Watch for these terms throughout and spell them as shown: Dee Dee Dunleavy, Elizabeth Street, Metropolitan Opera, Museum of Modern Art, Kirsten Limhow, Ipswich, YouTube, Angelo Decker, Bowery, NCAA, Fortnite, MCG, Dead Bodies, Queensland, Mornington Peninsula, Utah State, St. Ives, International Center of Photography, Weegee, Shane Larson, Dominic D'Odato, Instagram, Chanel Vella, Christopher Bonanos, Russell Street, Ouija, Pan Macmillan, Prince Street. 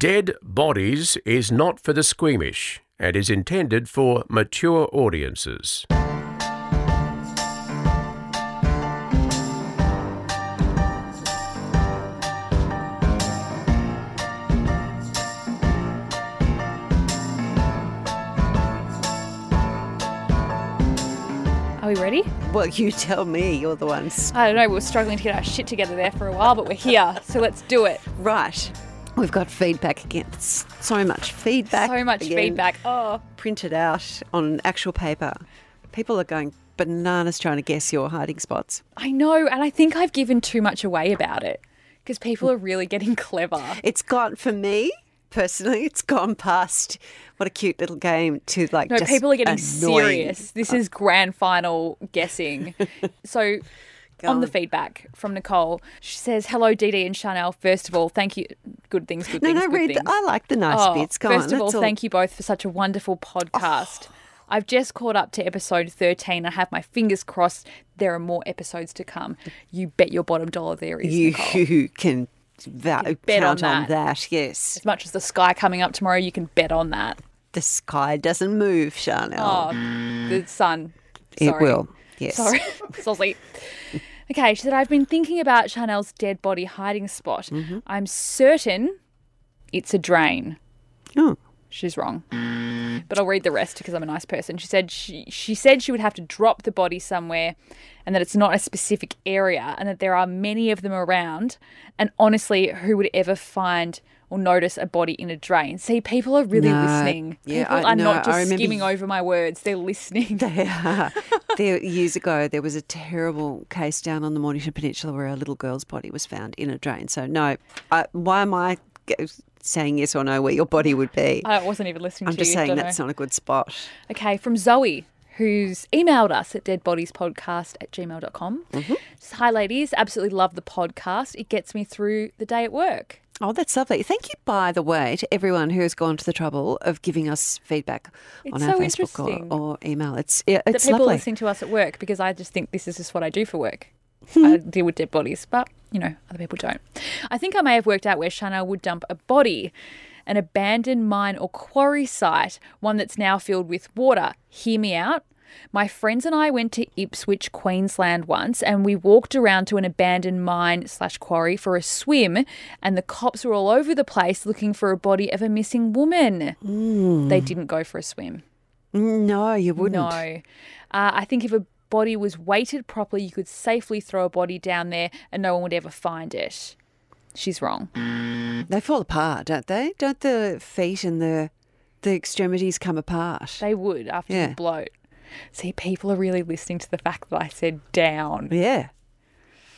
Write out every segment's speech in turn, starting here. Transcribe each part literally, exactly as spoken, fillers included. Dead Bodies is not for the squeamish and is intended for mature audiences. Are we ready? Well, you tell me. You're the ones. I don't know. We were struggling to get our shit together there for a while, but we're here, so let's do it. Right. We've got feedback again. So much feedback. So much again. feedback. Oh. Printed out on actual paper. People are going bananas trying to guess your hiding spots. I know, and I think I've given too much away about it because people are really getting clever. It's got, for me... Personally, it's gone past what a cute little game to like. No, just people are getting annoying. Serious. This is grand final guessing. So, Go on, on the feedback from Nicole, she says, "Hello, Dee Dee and Chanel. First of all, thank you. Good things, good no, things. No, no, read. The, I like the nice oh, bits. Go first on, of all, all, thank you both for such a wonderful podcast. Oh. I've just caught up to episode thirteen. I have my fingers crossed. There are more episodes to come. You bet your bottom dollar there is. You Nicole. can." That, you bet count on that. on that, yes. As much as the sky coming up tomorrow, you can bet on that. The sky doesn't move, Chanel. Oh, the sun. Sorry. It will, yes. Sorry, saucy. Okay, she said, I've been thinking about Chanel's dead body hiding spot. Mm-hmm. I'm certain it's a drain. Oh. She's wrong. But I'll read the rest because I'm a nice person. She said she, she said she would have to drop the body somewhere and that it's not a specific area and that there are many of them around. And honestly, who would ever find or notice a body in a drain? See, people are really no, listening. Yeah, people I, are no, not just skimming you, over my words. They're listening. They are. there, years ago, there was a terrible case down on the Mornington Peninsula where a little girl's body was found in a drain. So, no, I, why am I... saying yes or no where your body would be. I wasn't even listening I'm to you. I'm just saying that's know. not a good spot. Okay, from Zoe, who's emailed us at dead bodies podcast at gmail dot com. Mm-hmm. Says, hi, ladies. Absolutely love the podcast. It gets me through the day at work. Oh, that's lovely. Thank you, by the way, to everyone who has gone to the trouble of giving us feedback it's on so our Facebook or, or email. It's, yeah, it's that people lovely. Listen to us at work because I just think this is just what I do for work. I deal with dead bodies, but, you know, other people don't. I think I may have worked out where Chanel would dump a body, an abandoned mine or quarry site, one that's now filled with water. Hear me out. My friends and I went to Ipswich, Queensland once, and we walked around to an abandoned mine slash quarry for a swim, and the cops were all over the place looking for a body of a missing woman. Mm. They didn't go for a swim. No, you wouldn't. No. Uh, I think if a body was weighted properly, you could safely throw a body down there and no one would ever find it. She's wrong. They fall apart, don't they? Don't the feet and the the extremities come apart? They would after yeah. the bloat. See, people are really listening to the fact that I said down. Yeah,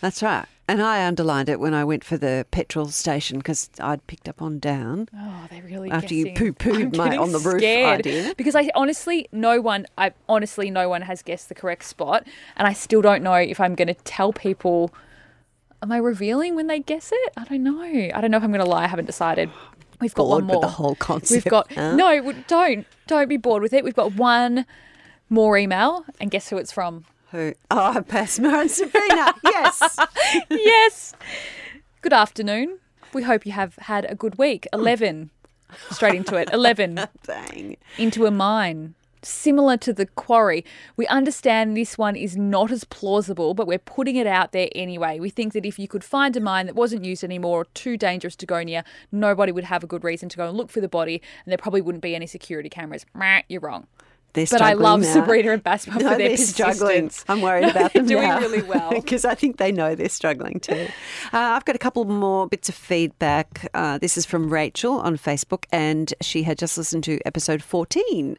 that's right. And I underlined it when I went for the petrol station because I'd picked up on down. Oh, they're really after guessing. You poo-pooed my on the roof idea. Because I honestly, no one, I honestly, no one has guessed the correct spot, and I still don't know if I'm going to tell people. Am I revealing when they guess it? I don't know. I don't know if I'm going to lie. I haven't decided. We've got bored one more. With the whole concept. We've got huh? no. Don't don't be bored with it. We've got one more email, and guess who it's from. Who? Oh, Pasma and Sabrina. Yes. Yes. Good afternoon. We hope you have had a good week. eleven. Straight into it. eleven. Bang. Into a mine. Similar to the quarry. We understand this one is not as plausible, but we're putting it out there anyway. We think that if you could find a mine that wasn't used anymore, too dangerous to go near, nobody would have a good reason to go and look for the body, and there probably wouldn't be any security cameras. You're wrong. But I love now. Sabrina and Basma no, for their they're persistence. Struggling. I'm worried no, about them doing now. Doing really well because I think they know they're struggling too. Uh, I've got a couple more bits of feedback. Uh, this is from Rachel on Facebook, and she had just listened to episode fourteen,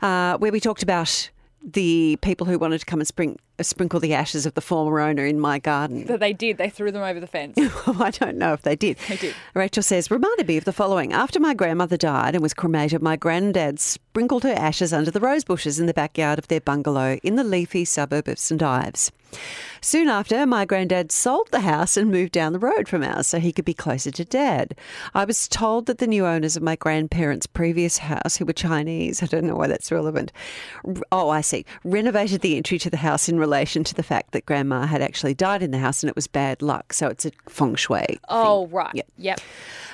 uh, where we talked about the people who wanted to come and spring, uh, sprinkle the ashes of the former owner in my garden. That they did. They threw them over the fence. I don't know if they did. They did. Rachel says, reminded me of the following. After my grandmother died and was cremated, my granddad sprinkled her ashes under the rose bushes in the backyard of their bungalow in the leafy suburb of Saint Ives. Soon after, my granddad sold the house and moved down the road from ours so he could be closer to Dad. I was told that the new owners of my grandparents' previous house, who were Chinese, I don't know why that's relevant, oh, I see, renovated the entry to the house in relation relation to the fact that Grandma had actually died in the house and it was bad luck. So it's a feng shui thing. Oh, right. Yep. yep.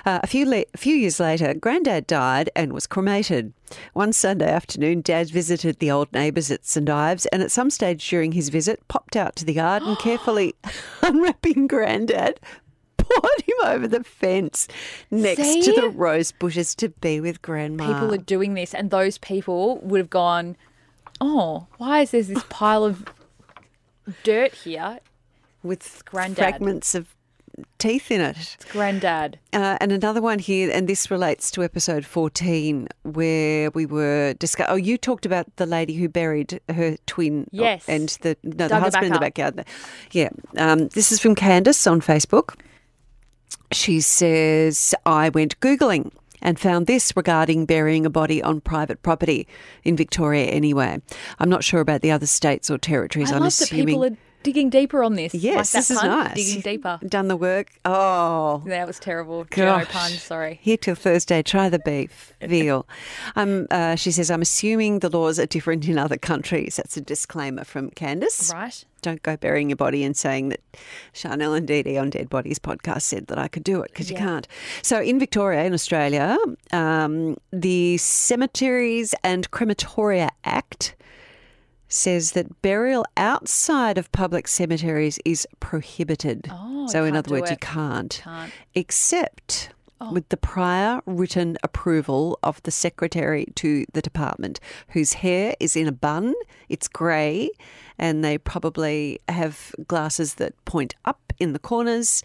Uh, a few le- a few years later, Granddad died and was cremated. One Sunday afternoon, Dad visited the old neighbours at Saint Ives and at some stage during his visit, popped out to the yard and carefully unwrapping Granddad, poured him over the fence next See? to the rose bushes to be with Grandma. People are doing this, and those people would have gone, oh, why is there this pile of dirt here with Granddad? Fragments of teeth in it. It's Granddad. Uh, and another one here, and this relates to episode fourteen, where we were discussing. Oh, you talked about the lady who buried her twin. Yes. And the, no, the husband in the backyard. Yeah. Um, this is from Candace on Facebook. She says, I went Googling and found this regarding burying a body on private property in Victoria anyway. I'm not sure about the other states or territories. I I'm love assuming... that people are digging deeper on this. Yes, like this is nice. Digging deeper. Done the work. Oh. That was terrible. Gosh. Geno pun, sorry. Here till Thursday, try the beef, veal. um, uh, she says, I'm assuming the laws are different in other countries. That's a disclaimer from Candace. Right. Don't go burying your body and saying that Charnel and Dee Dee on Dead Bodies podcast said that I could do it, because yeah. you can't. So in Victoria, in Australia, um, the Cemeteries and Crematoria Act says that burial outside of public cemeteries is prohibited. Oh, so in other words, it. you can't, can't. except oh. with the prior written approval of the secretary to the department, whose hair is in a bun, it's grey, and they probably have glasses that point up in the corners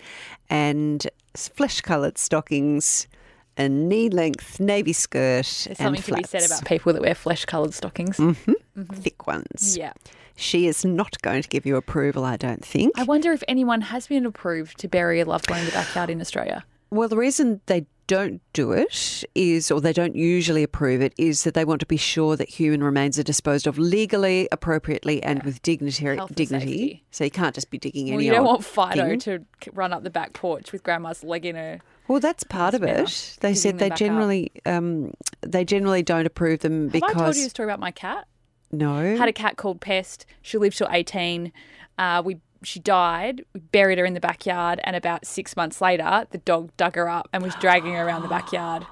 and flesh-coloured stockings and knee-length navy skirt. There's and something flaps. to be said about people that wear flesh-coloured stockings. Mm-hmm. Thick ones. Yeah. She is not going to give you approval, I don't think. I wonder if anyone has been approved to bury a loved one in the backyard in Australia. Well, the reason they don't do it is, or they don't usually approve it, is that they want to be sure that human remains are disposed of legally, appropriately and yeah. with dignity. dignity. So you can't just be digging well, any you don't want Fido thing. to run up the back porch with Grandma's leg in her. Well, that's part of it. They said they generally um, they generally don't approve them have because... Have I told you a story about my cat? No. Had a cat called Pest. She lived till eighteen. Uh, we She died. We buried her in the backyard, and about six months later, the dog dug her up and was dragging her around the backyard.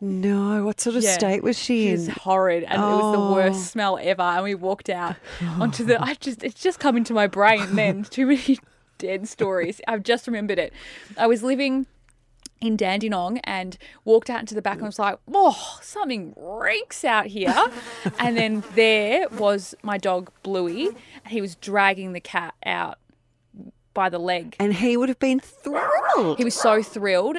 No, what sort of yeah. state was she in? She was horrid, and oh. it was the worst smell ever. And we walked out onto the. I just it's just come into my brain. Then too many dead stories. I've just remembered it. I was living in Dandenong and walked out into the back and was like, oh, something reeks out here. And then there was my dog Bluey, and he was dragging the cat out by the leg. And he would have been thrilled. He was so thrilled.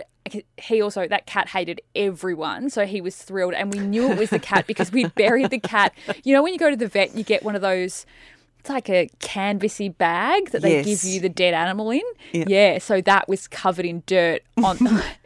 He also, that cat hated everyone, so he was thrilled. And we knew it was the cat because we buried the cat. You know, when you go to the vet and you get one of those, it's like a canvassy bag that they yes. give you the dead animal in. Yep. Yeah, so that was covered in dirt on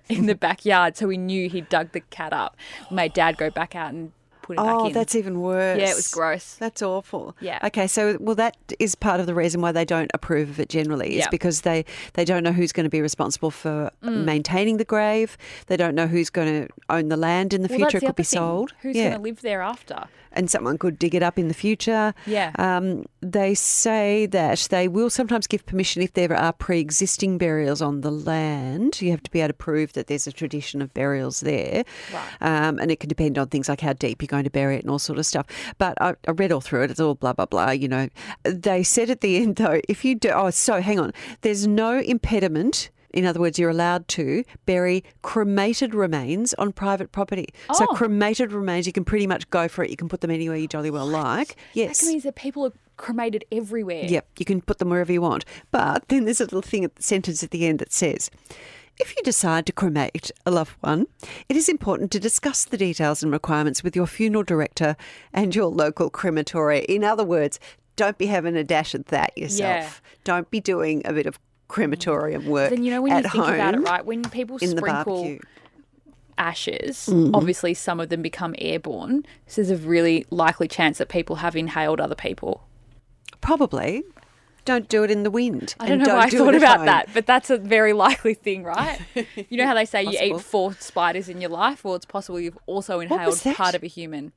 in the backyard. So we knew he dug the cat up. My dad go back out and put it oh, back in. Oh, that's even worse. Yeah, it was gross. That's awful. Yeah. Okay, so well, that is part of the reason why they don't approve of it generally is yep. because they, they don't know who's going to be responsible for mm. maintaining the grave. They don't know who's going to own the land in the well, future. It could be thing. sold. Who's yeah. going to live thereafter? And someone could dig it up in the future. Yeah. Um, they say that they will sometimes give permission if there are pre-existing burials on the land. You have to be able to prove that there's a tradition of burials there. Right. Um, and it can depend on things like how deep you're going to bury it and all sort of stuff. But I, I read all through it. It's all blah, blah, blah, you know. They said at the end, though, if you do – oh, so hang on. There's no impediment – in other words, you're allowed to bury cremated remains on private property. Oh. So cremated remains, you can pretty much go for it. You can put them anywhere you jolly well what? like. Yes. That means that people are cremated everywhere. Yep, you can put them wherever you want. But then there's a little thing at the sentence at the end that says, if you decide to cremate a loved one, it is important to discuss the details and requirements with your funeral director and your local crematory. In other words, don't be having a dash at that yourself. Yeah. Don't be doing a bit of crematorium work. Then you know when you think about it, right? When people sprinkle ashes, mm. obviously some of them become airborne. So there's a really likely chance that people have inhaled other people. Probably. Don't do it in the wind. I don't know why I thought about that, but that's a very likely thing, right? You know how they say you eat four spiders in your life? Well, it's possible you've also inhaled part of a human.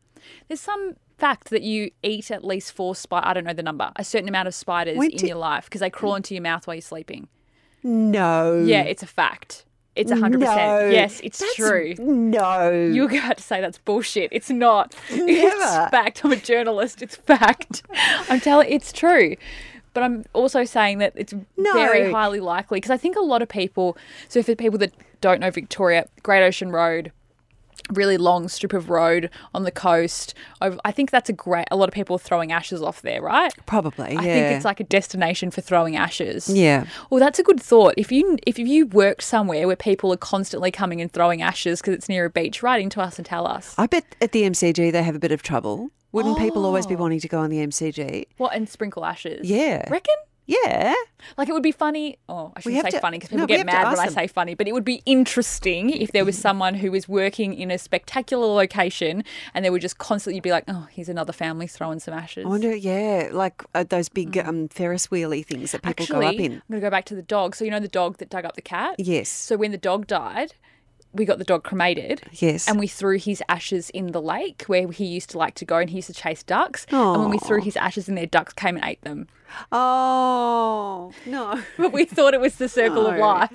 There's some fact that you eat at least four spiders, I don't know the number, a certain amount of spiders when in did- your life because they crawl into your mouth while you're sleeping. No. Yeah, it's a fact. It's one hundred percent. No, yes, it's that's, true. No. You were about to say that's bullshit. It's not. Never. It's fact. I'm a journalist. It's fact. I'm telling you, it's true. But I'm also saying that it's no. very highly likely because I think a lot of people, so for people that don't know Victoria, Great Ocean Road, really long strip of road on the coast. I think that's a great, a lot of people are throwing ashes off there, right? Probably, yeah. I think it's like a destination for throwing ashes. Yeah. Well, that's a good thought. If you if you work somewhere where people are constantly coming and throwing ashes because it's near a beach, write into us and tell us. I bet at the M C G they have a bit of trouble. Wouldn't oh. people always be wanting to go on the M C G? What, and sprinkle ashes? Yeah. Reckon? Yeah. Like it would be funny. Oh, I shouldn't say to, funny because people no, get mad when them. I say funny, but it would be interesting if there was someone who was working in a spectacular location and they would just constantly be like, oh, here's another family throwing some ashes. I wonder, yeah, like uh, those big mm. um, Ferris wheelie things that people Actually, go up in. I'm going to go back to the dog. So you know the dog that dug up the cat? Yes. So when the dog died, we got the dog cremated. Yes. And we threw his ashes in the lake where he used to like to go and he used to chase ducks. Aww. And when we threw his ashes in there, ducks came and ate them. Oh, no. But we thought it was the circle no. of life.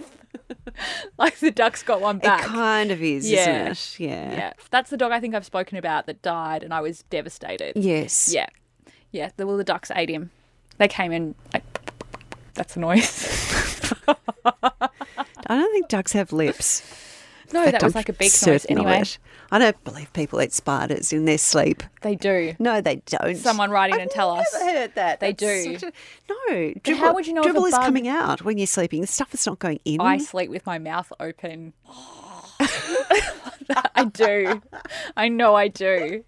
Like the ducks got one back. It kind of is, yeah. isn't it? Yeah. Yeah. That's the dog I think I've spoken about that died and I was devastated. Yes. Yeah. Yeah. The, well, the ducks ate him. They came in like, that's a noise. I don't think ducks have lips. No, fact, that was I'm like a beak noise anyway. I don't believe people eat spiders in their sleep. They do. No, they don't. Someone write in I've and tell us. I've never heard that. They That's do. Such a, no. But dribble, how would you know dribble if a bug is coming out when you're sleeping? The stuff that's not going in. I sleep with my mouth open. Oh. I do. I know I do.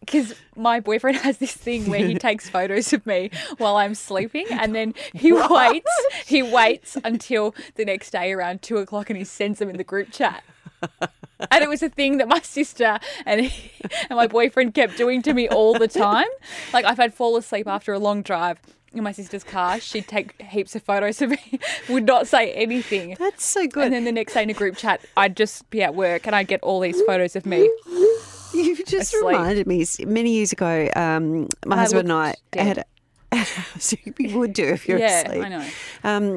Because my boyfriend has this thing where he takes photos of me while I'm sleeping and then he what? waits he waits until the next day around two o'clock and he sends them in the group chat. And it was a thing that my sister and he, and my boyfriend kept doing to me all the time. Like if I'd fall asleep after a long drive in my sister's car, she'd take heaps of photos of me, would not say anything. That's so good. And then the next day in a group chat, I'd just be at work and I'd get all these photos of me. You've just asleep. Reminded me, many years ago, um, my I husband and I dead. had a, so you would do if you're yeah, asleep. Yeah, I know.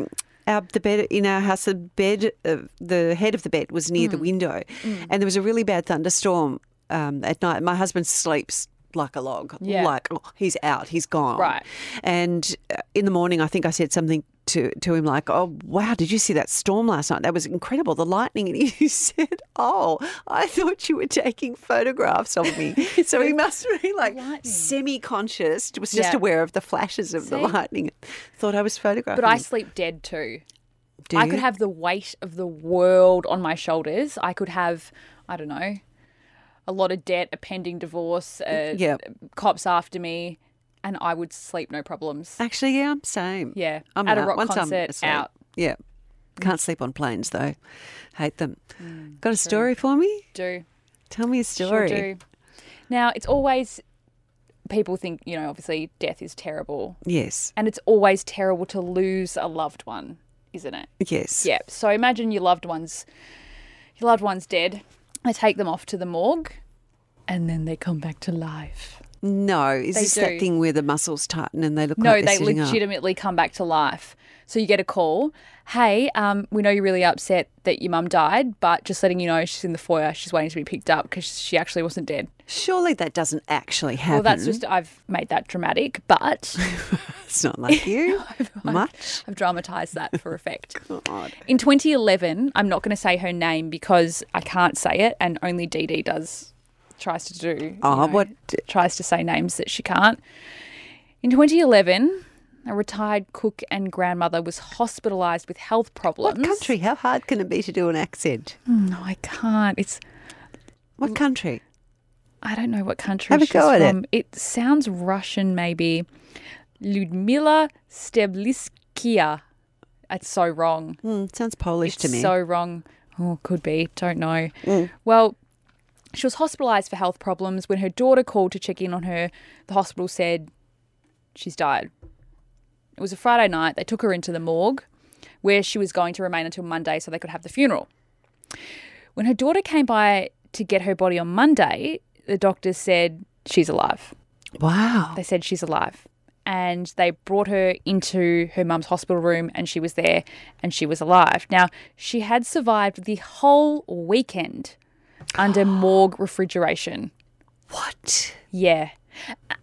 Um, our, the bed in our house, the bed, uh, the head of the bed was near mm. the window, mm. and there was a really bad thunderstorm um, at night. My husband sleeps like a log, yeah. like oh, he's out, he's gone. Right. And uh, in the morning, I think I said something to to him like, oh, wow, did you see that storm last night? That was incredible, the lightning. And he said, oh, I thought you were taking photographs of me. So he must be like semi-conscious, was just yeah. aware of the flashes of see? the lightning. Thought I was photographing. But I sleep dead too. Do you? I could have the weight of the world on my shoulders. I could have, I don't know, a lot of debt, a pending divorce, uh, yep. cops after me. And I would sleep no problems. Actually, yeah, same. Yeah, I'm at out. a rock Once concert, out. Yeah, can't sleep on planes though. Hate them. Mm, Got a story do. for me? Do. Tell me a story. Sure do. Now, it's always, people think, you know, obviously death is terrible. Yes. And it's always terrible to lose a loved one, isn't it? Yes. Yeah, so imagine your loved one's, your loved one's dead. They take them off to the morgue and then they come back to life. No, is they this do. that thing where the muscles tighten and they look no, like they're sitting No, they legitimately up? come back to life. So you get a call, hey, um, we know you're really upset that your mum died, but just letting you know she's in the foyer, she's waiting to be picked up because she actually wasn't dead. Surely that doesn't actually happen. Well, that's just, I've made that dramatic, but. It's not like you I've, much. I've, I've dramatised that for effect. God. In twenty eleven, I'm not going to say her name because I can't say it and only Dee Dee does. Tries to do, oh, you know, what? tries to say names that she can't. In twenty eleven, a retired cook and grandmother was hospitalised with health problems. What country? How hard can it be to do an accent? No, I can't. It's What country? I don't know what country Have she's a go from. At it. It sounds Russian maybe. Ludmila Stebliskaya. It's so wrong. Mm, it sounds Polish it's to me. It's so wrong. Oh, could be. Don't know. Mm. Well, she was hospitalised for health problems. When her daughter called to check in on her, the hospital said she's died. It was a Friday night. They took her into the morgue where she was going to remain until Monday so they could have the funeral. When her daughter came by to get her body on Monday, the doctors said she's alive. Wow. They said she's alive. And they brought her into her mum's hospital room, and she was there, and she was alive. Now, she had survived the whole weekend under morgue refrigeration. What? Yeah.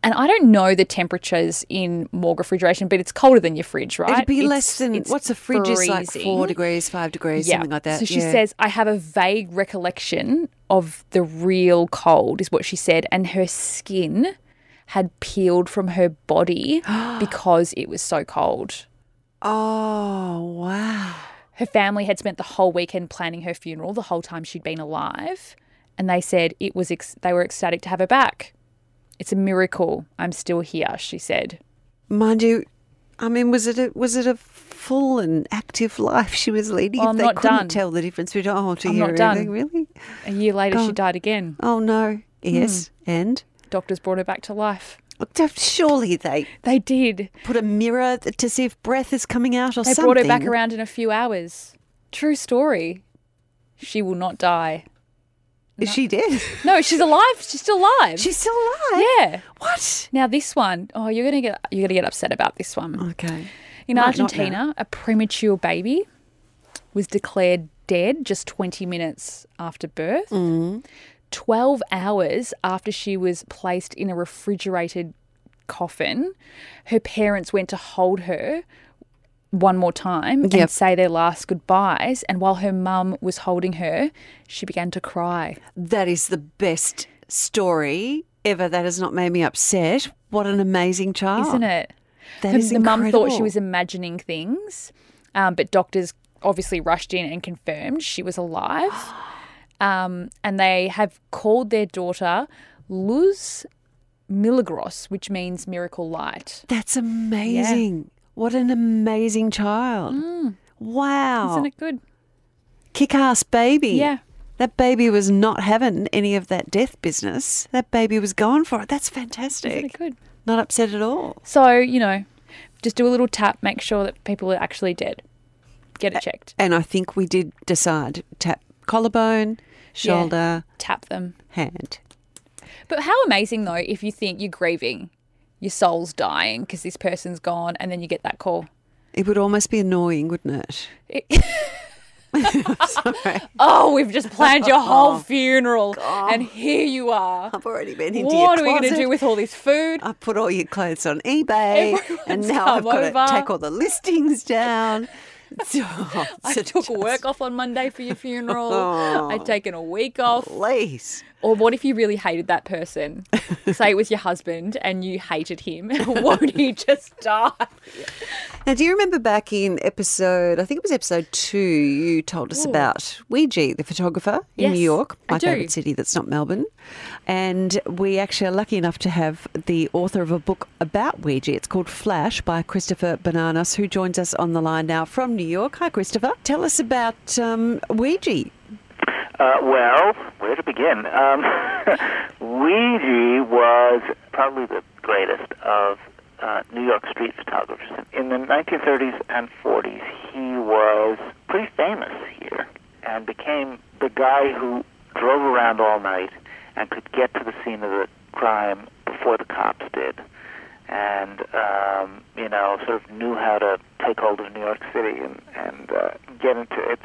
And I don't know the temperatures in morgue refrigeration, but it's colder than your fridge, right? It'd be it's, less than, what's a fridge freezing. Is like four degrees, five degrees, yeah. something like that. So she yeah. says, I have a vague recollection of the real cold is what she said, and her skin had peeled from her body because it was so cold. Oh, wow. Her family had spent the whole weekend planning her funeral the whole time she'd been alive, and they said it was ex- they were ecstatic to have her back. It's a miracle I'm still here, she said. Mind you, I mean, was it a, was it a full and active life she was leading? Oh, I'm they not couldn't done. Tell the difference between oh, to I'm hear everything, really? A year later, oh. she died again. Oh, no. Yes, mm. and? Doctors brought her back to life. Surely they... They did. Put a mirror to see if breath is coming out or they something. They brought her back around in a few hours. True story. She will not die. Is no. she dead? No, she's alive. She's still alive. She's still alive? Yeah. What? Now this one, oh, you're going to get you're gonna get upset about this one. Okay. In Might Argentina, a premature baby was declared dead just twenty minutes after birth. Mm. twelve hours after she was placed in a refrigerated coffin, her parents went to hold her one more time yep. and say their last goodbyes. And while her mum was holding her, she began to cry. That is the best story ever. That has not made me upset. What an amazing child. Isn't it? That her, is the incredible. The mum thought she was imagining things, um, but doctors obviously rushed in and confirmed she was alive. Um, and they have called their daughter Luz Milagros, which means miracle light. That's amazing. Yeah. What an amazing child. Mm. Wow. Isn't it good? Kick-ass baby. Yeah. That baby was not having any of that death business. That baby was going for it. That's fantastic. Isn't it good? Not upset at all. So, you know, just do a little tap, make sure that people are actually dead. Get it checked. And I think we did decide tap collarbone, shoulder. Yeah. Tap them. Hand. But how amazing, though, if you think you're grieving. Your soul's dying because this person's gone, and then you get that call. It would almost be annoying, wouldn't it? it- I'm sorry. Oh, we've just planned your whole oh, funeral, God. And here you are. I've already been into what your What are we going to do with all this food? I put all your clothes on eBay, Everyone's and now I've got over. To take all the listings down. Oh, I so took just... work off on Monday for your funeral. Oh, I'd taken a week off. Please. Or what if you really hated that person? Say it was your husband and you hated him. Won't he just die? Now, do you remember back in episode, I think it was episode two, you told us Ooh. About Weegee, the photographer in yes, New York, my favourite city that's not Melbourne. And we actually are lucky enough to have the author of a book about Weegee. It's called Flash by Christopher Bonanos, who joins us on the line now from New York. Hi, Christopher. Tell us about um, Weegee. Uh, well, where to begin? Um, Weegee was probably the greatest of uh, New York street photographers. In the nineteen thirties and forties, he was pretty famous here and became the guy who drove around all night and could get to the scene of the crime before the cops did, and, um, you know, sort of knew how to take hold of New York City and, and uh, get into its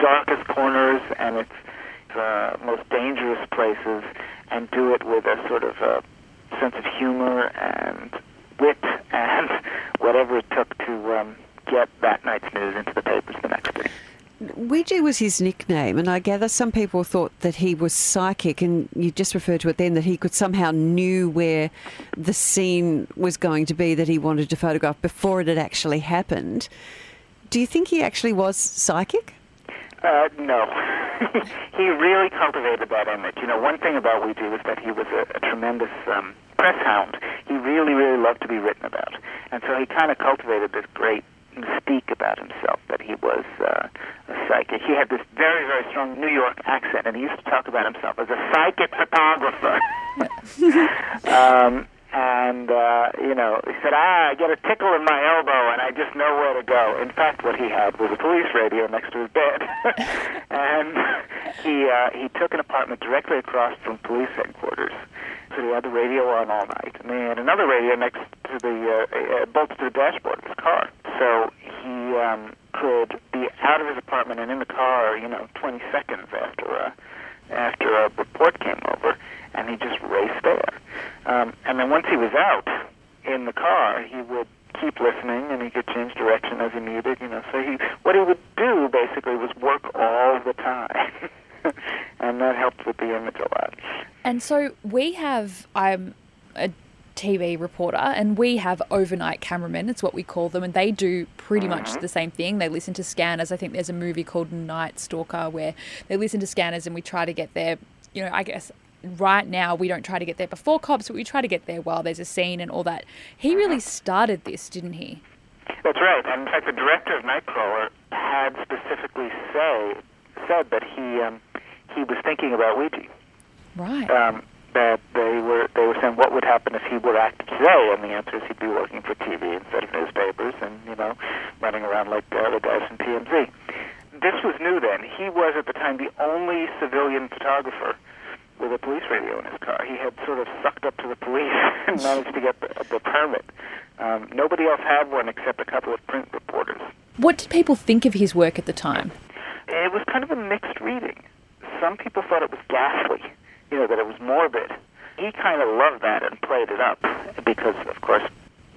darkest corners and its uh, most dangerous places, and do it with a sort of a sense of humor and wit and whatever it took to um, get that night's news into the papers the next day. Ouija was his nickname, and I gather some people thought that he was psychic, and you just referred to it then, that he could somehow knew where the scene was going to be that he wanted to photograph before it had actually happened. Do you think he actually was psychic? Uh, no. He really cultivated that image. You know, one thing about Ouija was that he was a, a tremendous um, press hound. He really, really loved to be written about. And so he kind of cultivated this great mystique about himself, that he was uh, a psychic. He had this very, very strong New York accent, and he used to talk about himself as a psychic photographer. um, And, uh, you know, he said, ah, I get a tickle in my elbow and I just know where to go. In fact, what he had was a police radio next to his bed. And he uh, he took an apartment directly across from police headquarters. So he had the radio on all night. And he had another radio next to the, uh, uh, bolted to the dashboard of his car. So he um, could be out of his apartment and in the car, you know, twenty seconds after a, after a report came over. And he just raced there. Um, and then once he was out in the car, he would keep listening, and he could change direction as he needed, you know. So he, what he would do, basically, was work all the time. And that helped with the image a lot. And so we have, I'm a T V reporter, and we have overnight cameramen, it's what we call them, and they do pretty mm-hmm. much the same thing. They listen to scanners. I think there's a movie called Night Stalker where they listen to scanners, and we try to get there, you know, I guess... Right now, we don't try to get there before cops, but we try to get there while there's a scene and all that. He really started this, didn't he? That's right. And in fact, the director of Nightcrawler had specifically say, said that he um, he was thinking about Weegee. Right. Um, that they were they were saying what would happen if he were active today, and the answer is he'd be working for T V instead of newspapers, and you know, running around like uh, the guys from P M Z. This was new then. He was at the time the only civilian photographer with a police radio in his car. He had sort of sucked up to the police and managed to get the, the permit. Um, nobody else had one except a couple of print reporters. What did people think of his work at the time? It was kind of a mixed reading. Some people thought it was ghastly, you know, that it was morbid. He kind of loved that and played it up because, of course,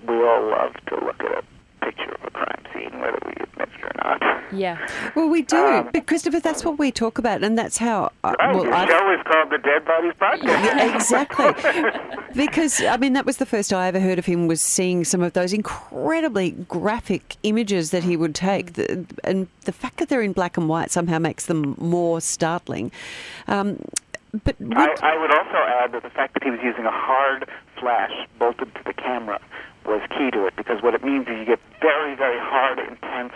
we all love to look at it. Picture of a crime scene, whether we admit it or not. Yeah. Well, we do. Um, but, Christopher, that's what we talk about, and that's how... Uh, right, well, your I've... show is called The Dead Bodies Podcast. Yeah, exactly. Because, I mean, that was the first I ever heard of him, was seeing some of those incredibly graphic images that he would take. The, and the fact that they're in black and white somehow makes them more startling. Um, but would... I, I would also add that the fact that he was using a hard flash bolted to the camera was key to it, because what it means is you get very, very hard, intense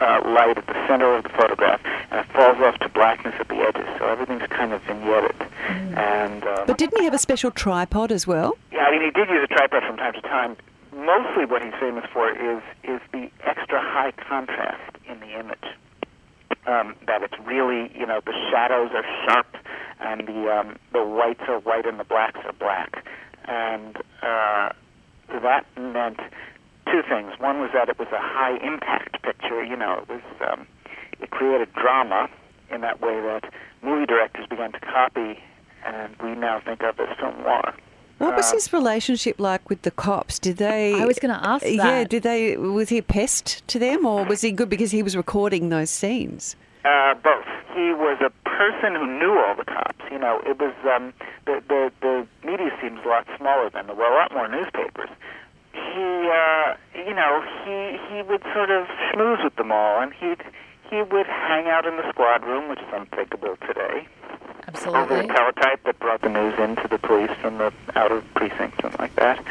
uh, light at the center of the photograph, and it falls off to blackness at the edges, so everything's kind of vignetted. Mm. And, um, but didn't he have a special tripod as well? Yeah, I mean, he did use a tripod from time to time. Mostly what he's famous for is, is the extra high contrast in the image, um, that it's really, you know, the shadows are sharp, and the, um, the whites are white and the blacks are black. And... Uh, that meant two things. One was that it was a high-impact picture. You know, it was um, it created drama in that way that movie directors began to copy, and we now think of as film noir. What uh, was his relationship like with the cops? Did they? I was going to ask that. Yeah, did they? Was he a pest to them, or was he good because he was recording those scenes? Uh, both. He was a person who knew all the cops. You know, it was um, the, the the media seems a lot smaller then. There were a lot more newspapers. He, uh, you know, he he would sort of schmooze with them all, and he he would hang out in the squad room, which is unthinkable today. Absolutely. Over the teletype that brought the news in to the police from the outer precinct, something like that.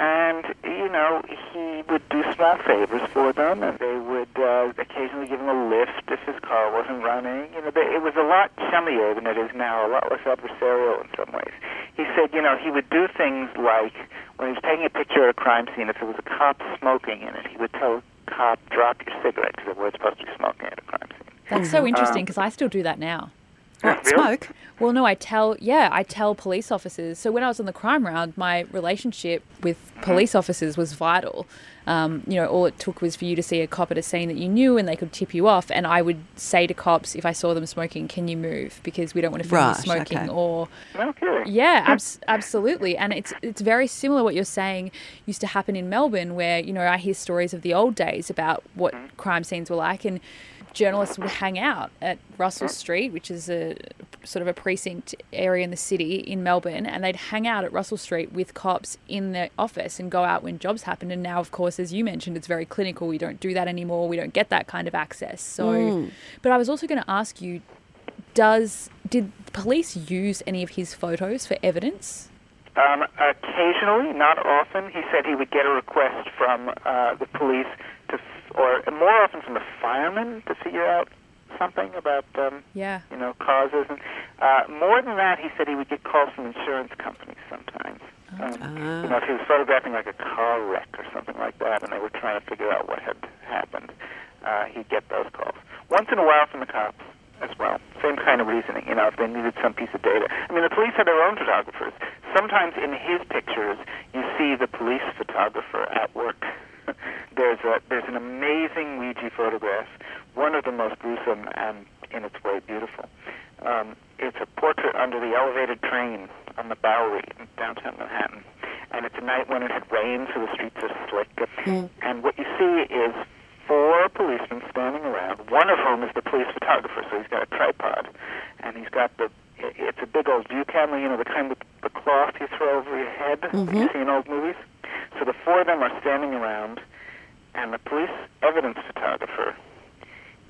And, you know, he would do small favors for them, and they would uh, occasionally give him a lift if his car wasn't running. You know, they, it was a lot chummier than it is now, a lot less adversarial in some ways. He said, you know, he would do things like, when he was taking a picture at a crime scene, if there was a cop smoking in it, he would tell the cop, drop your cigarette, because they weren't supposed to be smoking at a crime scene. That's so interesting, because um, I still do that now. What, smoke? Well, no, I tell, yeah, I tell police officers. So when I was on the crime round, my relationship with police officers was vital. Um, you know, all it took was for you to see a cop at a scene that you knew, and they could tip you off. And I would say to cops, if I saw them smoking, can you move? Because we don't want to film Rush, you smoking. Okay. Or okay. Yeah, abs- absolutely. And it's it's very similar what you're saying used to happen in Melbourne, where, you know, I hear stories of the old days about what crime scenes were like, and journalists would hang out at Russell Street, which is a sort of a precinct area in the city in Melbourne, and they'd hang out at Russell Street with cops in the office and go out when jobs happened. And now, of course, as you mentioned, it's very clinical. We don't do that anymore. We don't get that kind of access. So, mm. But I was also going to ask you, does did police use any of his photos for evidence? Um, occasionally, not often. He said he would get a request from uh, the police to or more often from the firemen to figure out something about, um, yeah. you know, causes. And, uh, more than that, he said he would get calls from insurance companies sometimes. Um, uh-huh. You know, she was photographing like a car wreck or something like that, and they were trying to figure out what had happened. Uh, he'd get those calls. Once in a while from the cops as well. Same kind of reasoning, you know, if they needed some piece of data. I mean, the police had their own photographers. Sometimes in his pictures, you see the police photographer at work. There's a, there's an amazing Weegee photograph, one of the most gruesome and in its way beautiful. Um, it's a portrait under the elevated train on the Bowery in downtown Manhattan. And it's a night when it had rained, so the streets are slick. Mm. And what you see is four policemen standing around, one of whom is the police photographer, so he's got a tripod. And he's got the, it's a big old view camera, you know, the kind with the cloth you throw over your head, mm-hmm. you see in old movies. So the four of them are standing around, and the police evidence photographer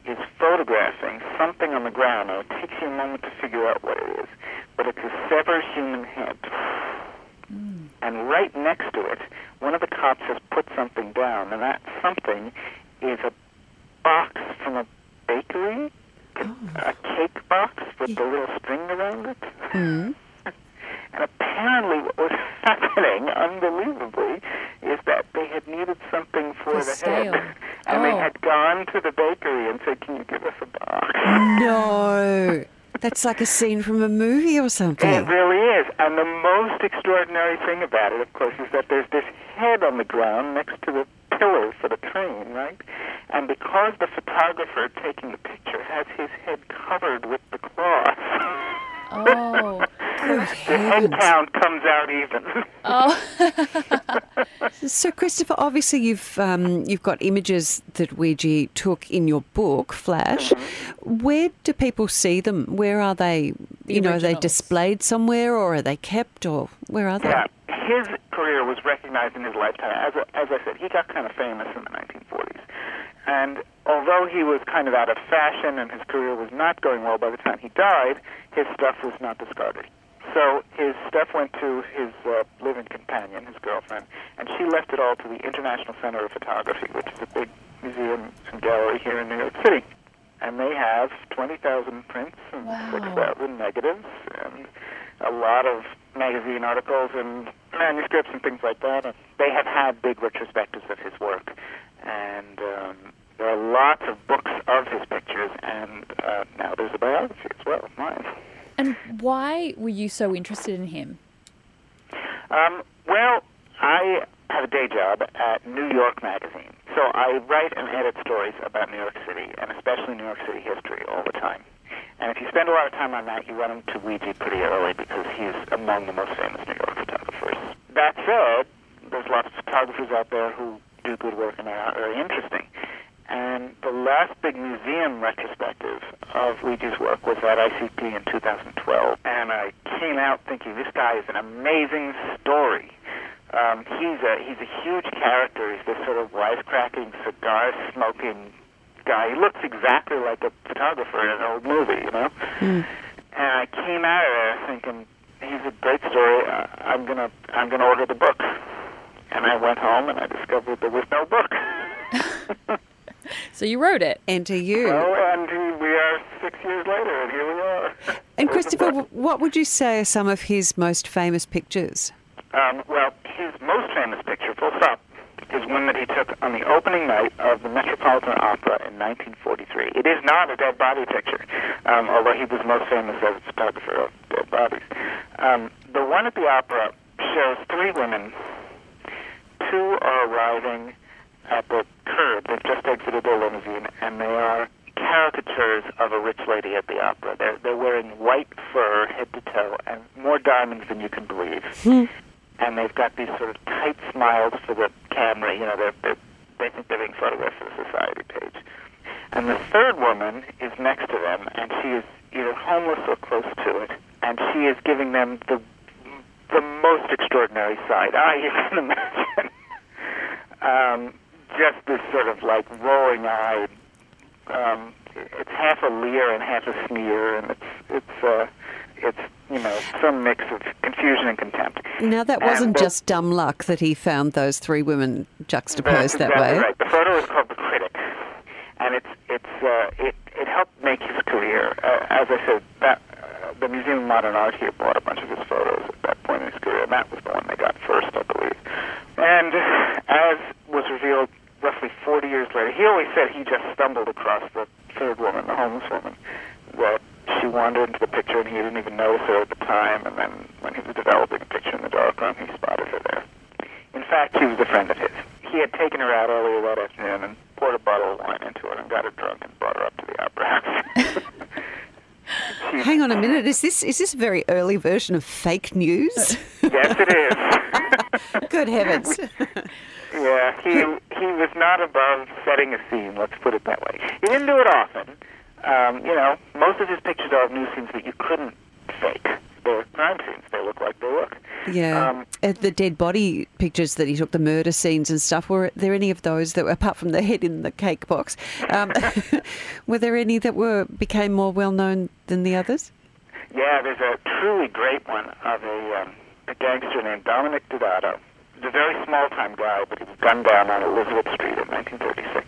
is photographing something on the ground. It'll take you a moment to figure out what it is, but it's a severed human head. Mm. And right next to it, one of the cops has put something down, and that something is a box from a bakery, oh. a cake box with the little string around it. Mm. And apparently what was happening, unbelievably, is that they had needed something for the, the head. And oh. they had gone to the bakery and said, can you give us a box? No. That's like a scene from a movie or something. It really is. And the most extraordinary thing about it, of course, is that there's this head on the ground next to the pillar for the train, right? And because the photographer taking the picture has his head covered with the cloth, oh, the head count comes out even. Oh, so Christopher, obviously you've um, you've got images that Weegee took in your book, Flash. Mm-hmm. Where do people see them? Where are they? The you know, originals. Are they displayed somewhere, or are they kept, or where are they? Yeah, his career was recognized in his lifetime. As a, as I said, he got kind of famous in the nineteen forties, and although he was kind of out of fashion and his career was not going well by the time he died, his stuff was not discarded. So his stuff went to his uh, living companion, his girlfriend, and she left it all to the International Center of Photography, which is a big museum and gallery here in New York City. And they have twenty thousand prints and wow. six thousand negatives and a lot of magazine articles and manuscripts and things like that. And they have had big retrospectives of his work. And Um, there are lots of books of his pictures, and uh, now there's a biography as well, mine. And why were you so interested in him? Um, well, I have a day job at New York Magazine, so I write and edit stories about New York City, and especially New York City history, all the time. And if you spend a lot of time on that, you run into Weegee pretty early because he's among the most famous New York photographers. That said, there's lots of photographers out there who do good work and are very interesting. And the last big museum retrospective of Weegee's work was at I C P in two thousand twelve. And I came out thinking, this guy is an amazing story. Um, he's a he's a huge character. He's this sort of wisecracking, cigar-smoking guy. He looks exactly like a photographer in an old movie, you know? Mm. And I came out of there thinking, he's a great story. Uh, I'm gonna I'm gonna order the book. And I went home and I discovered there was no book. So you wrote it. And to you. Oh, and we are six years later, and here we are. And Christopher, what would you say are some of his most famous pictures? Um, well, his most famous picture, full stop, is one that he took on the opening night of the Metropolitan Opera in nineteen forty-three. It is not a dead body picture, um, although he was most famous as a photographer of dead bodies. Um, the one at the opera shows three women. Two are arriving at the curb. They've just exited their limousine, and they are caricatures of a rich lady at the opera. They're, they're wearing white fur head to toe and more diamonds than you can believe. Mm. And they've got these sort of tight smiles for the camera. You know, they're, they're, they think they're being photographed for the society page. And the third woman is next to them, and she is either homeless or close to it, and she is giving them the, the most extraordinary side eye you can imagine. um... Just this sort of like rolling eye. Um, it's half a leer and half a sneer, and it's it's uh, it's you know some mix of confusion and contempt. Now that wasn't the, just dumb luck that he found those three women juxtaposed that exactly way. Right. The photo is called The Critic, and it's it's uh, it it helped make his career. Uh, as I said, that, uh, the Museum of Modern Art here bought a bunch of his photos at that point in his career. that was the one they got first, I believe. And as was revealed roughly forty years later, he always said he just stumbled across the third woman, the homeless woman, that she wandered into the picture and he didn't even notice her at the time, and then when he was developing a picture in the darkroom, he spotted her there. In fact, she was a friend of his. He had taken her out earlier that afternoon and poured a bottle of wine into her and got her drunk and brought her up to the opera house. Hang on a minute, is this is this a very early version of fake news? Yes, it is. Good heavens. Yeah, he he was not above setting a scene, let's put it that way. He didn't do it often. Um, you know, most of his pictures are of new scenes that you couldn't fake. They're crime scenes. They look like they look. Yeah. Um, At the dead body pictures that he took, the murder scenes and stuff, were there any of those that were, apart from the head in the cake box, um, were there any that were became more well-known than the others? Yeah, there's a truly great one of a, um, a gangster named Dominic D'Odato. He was a very small-time guy, but he was gunned down on Elizabeth Street in nineteen thirty-six.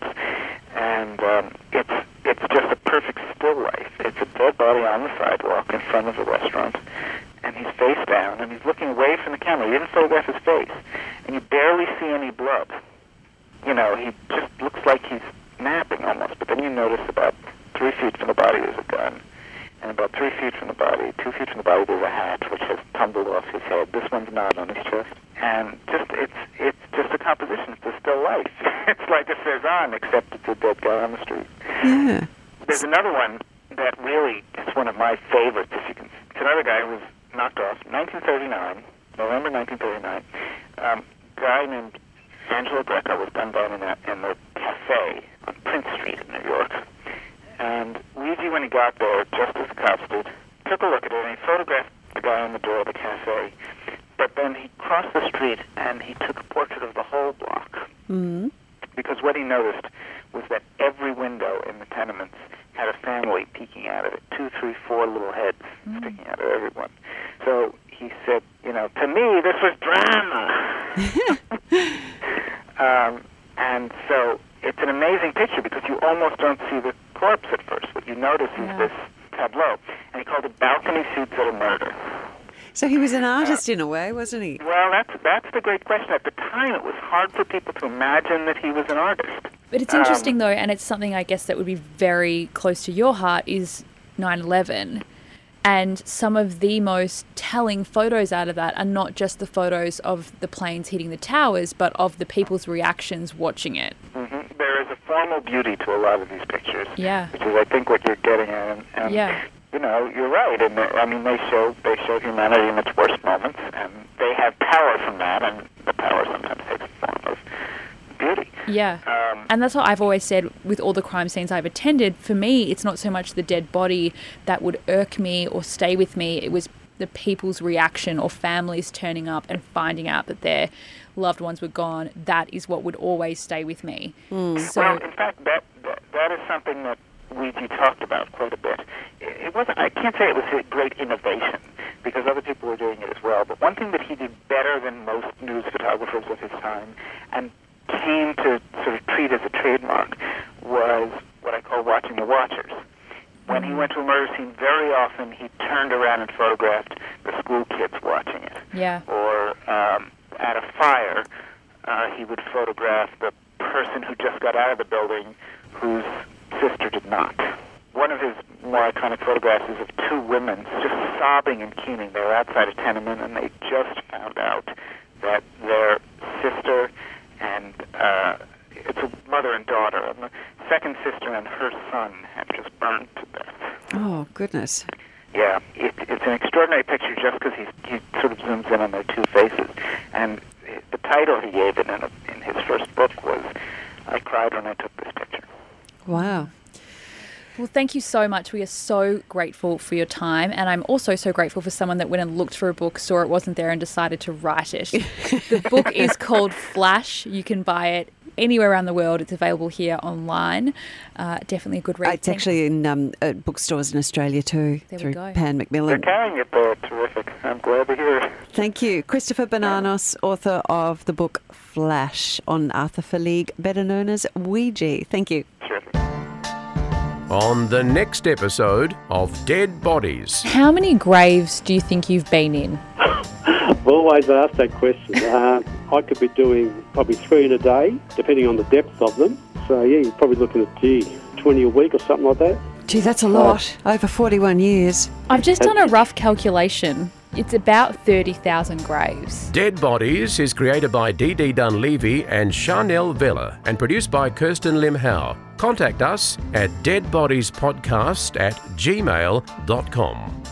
And um, it's it's just a perfect still life. It's a dead body on the sidewalk in front of a restaurant, and he's face down, and he's looking away from the camera. He didn't photograph his face, and you barely see any blood. You know, he just looks like he's napping almost, but then you notice about three feet from the body there's a gun, and about three feet from the body, two feet from the body, there's a hat which has tumbled off his head. This one's not on his chest. And just it's it's just a composition. It's a still life. It's like a Cezanne, except it's a dead guy on the street. Yeah. There's another one that really is one of my favorites, if you can. It's another guy who was knocked off nineteen thirty-nine, November nineteen thirty-nine. Um, guy named Angelo Decker was gunned down in a in the cafe on Prince Street in New York. And Weegee, when he got there, just as the cops did, took a look at it and he photographed the guy on the door of the cafe. But then he crossed the street and he took a portrait of the whole block. Mm-hmm. Because what he noticed was that every window in the tenements had a family peeking out of it, two, three, four little heads mm-hmm. sticking out of every one. So he said, you know, to me, this was drama. um, and so it's an amazing picture because you almost don't see the corpse at first. What you notice yeah. is this tableau. And he called it balcony suits at a murder. So he was an artist in a way, wasn't he? Well, that's that's the great question. At the time, it was hard for people to imagine that he was an artist. But it's interesting, um, though, and it's something, I guess, that would be very close to your heart, is nine eleven. And some of the most telling photos out of that are not just the photos of the planes hitting the towers, but of the people's reactions watching it. Mm-hmm. There is a formal beauty to a lot of these pictures, yeah. which is, I think, what you're getting at. And, and yeah. You know, you're right. And I mean, they show they show humanity in its worst moments, and they have power from that, and the power sometimes takes the form of beauty. Yeah. Um, and that's what I've always said with all the crime scenes I've attended. For me, it's not so much the dead body that would irk me or stay with me. It was the people's reaction or families turning up and finding out that their loved ones were gone. That is what would always stay with me. Mm. So, well, in fact, that, that that is something that Weegee talked about quite a bit. It wasn't, I can't say it was a great innovation, because other people were doing it as well, but one thing that he did better than most news photographers of his time, and came to sort of treat as a trademark, was what I call watching the watchers. When he went to a murder scene, very often he turned around and photographed the school kids watching it. Yeah. Or um, at a fire, uh, he would photograph the person who just got out of the building whose sister did not. One of his more iconic photographs is of two women just sobbing and keening. They were outside a tenement, and they just found out that their sister and uh, it's a mother and daughter, and the second sister and her son had just burned to death. Oh, goodness. Yeah, it, it's an extraordinary picture just because he sort of zooms in on their two faces. And the title he gave it in, a, in his first book was, I Cried When I Took This Picture. Wow. Well, thank you so much. We are so grateful for your time. And I'm also so grateful for someone that went and looked for a book, saw it wasn't there, and decided to write it. The book is called Flash. You can buy it anywhere around the world. It's available here online. Uh, definitely a good read. It's actually in um, uh, bookstores in Australia too. There we go. Pan Macmillan. They're carrying it there. Terrific. I'm glad to hear it. Thank you. Christopher Bonanos, author of the book Flash on Arthur Fellig, better known as Weegee. Thank you. Terrific. On the next episode of Dead Bodies. How many graves do you think you've been in? I've always asked that question. Uh, I could be doing probably three in a day, depending on the depth of them. So, yeah, you're probably looking at, gee, twenty a week or something like that. Gee, that's a lot. Uh, Over forty-one years. I've just done a rough calculation. It's about thirty thousand graves. Dead Bodies is created by Dee Dee Dunleavy and Chanel Vella and produced by Kirsten Limhow. Contact us at deadbodiespodcast at gmail dot com.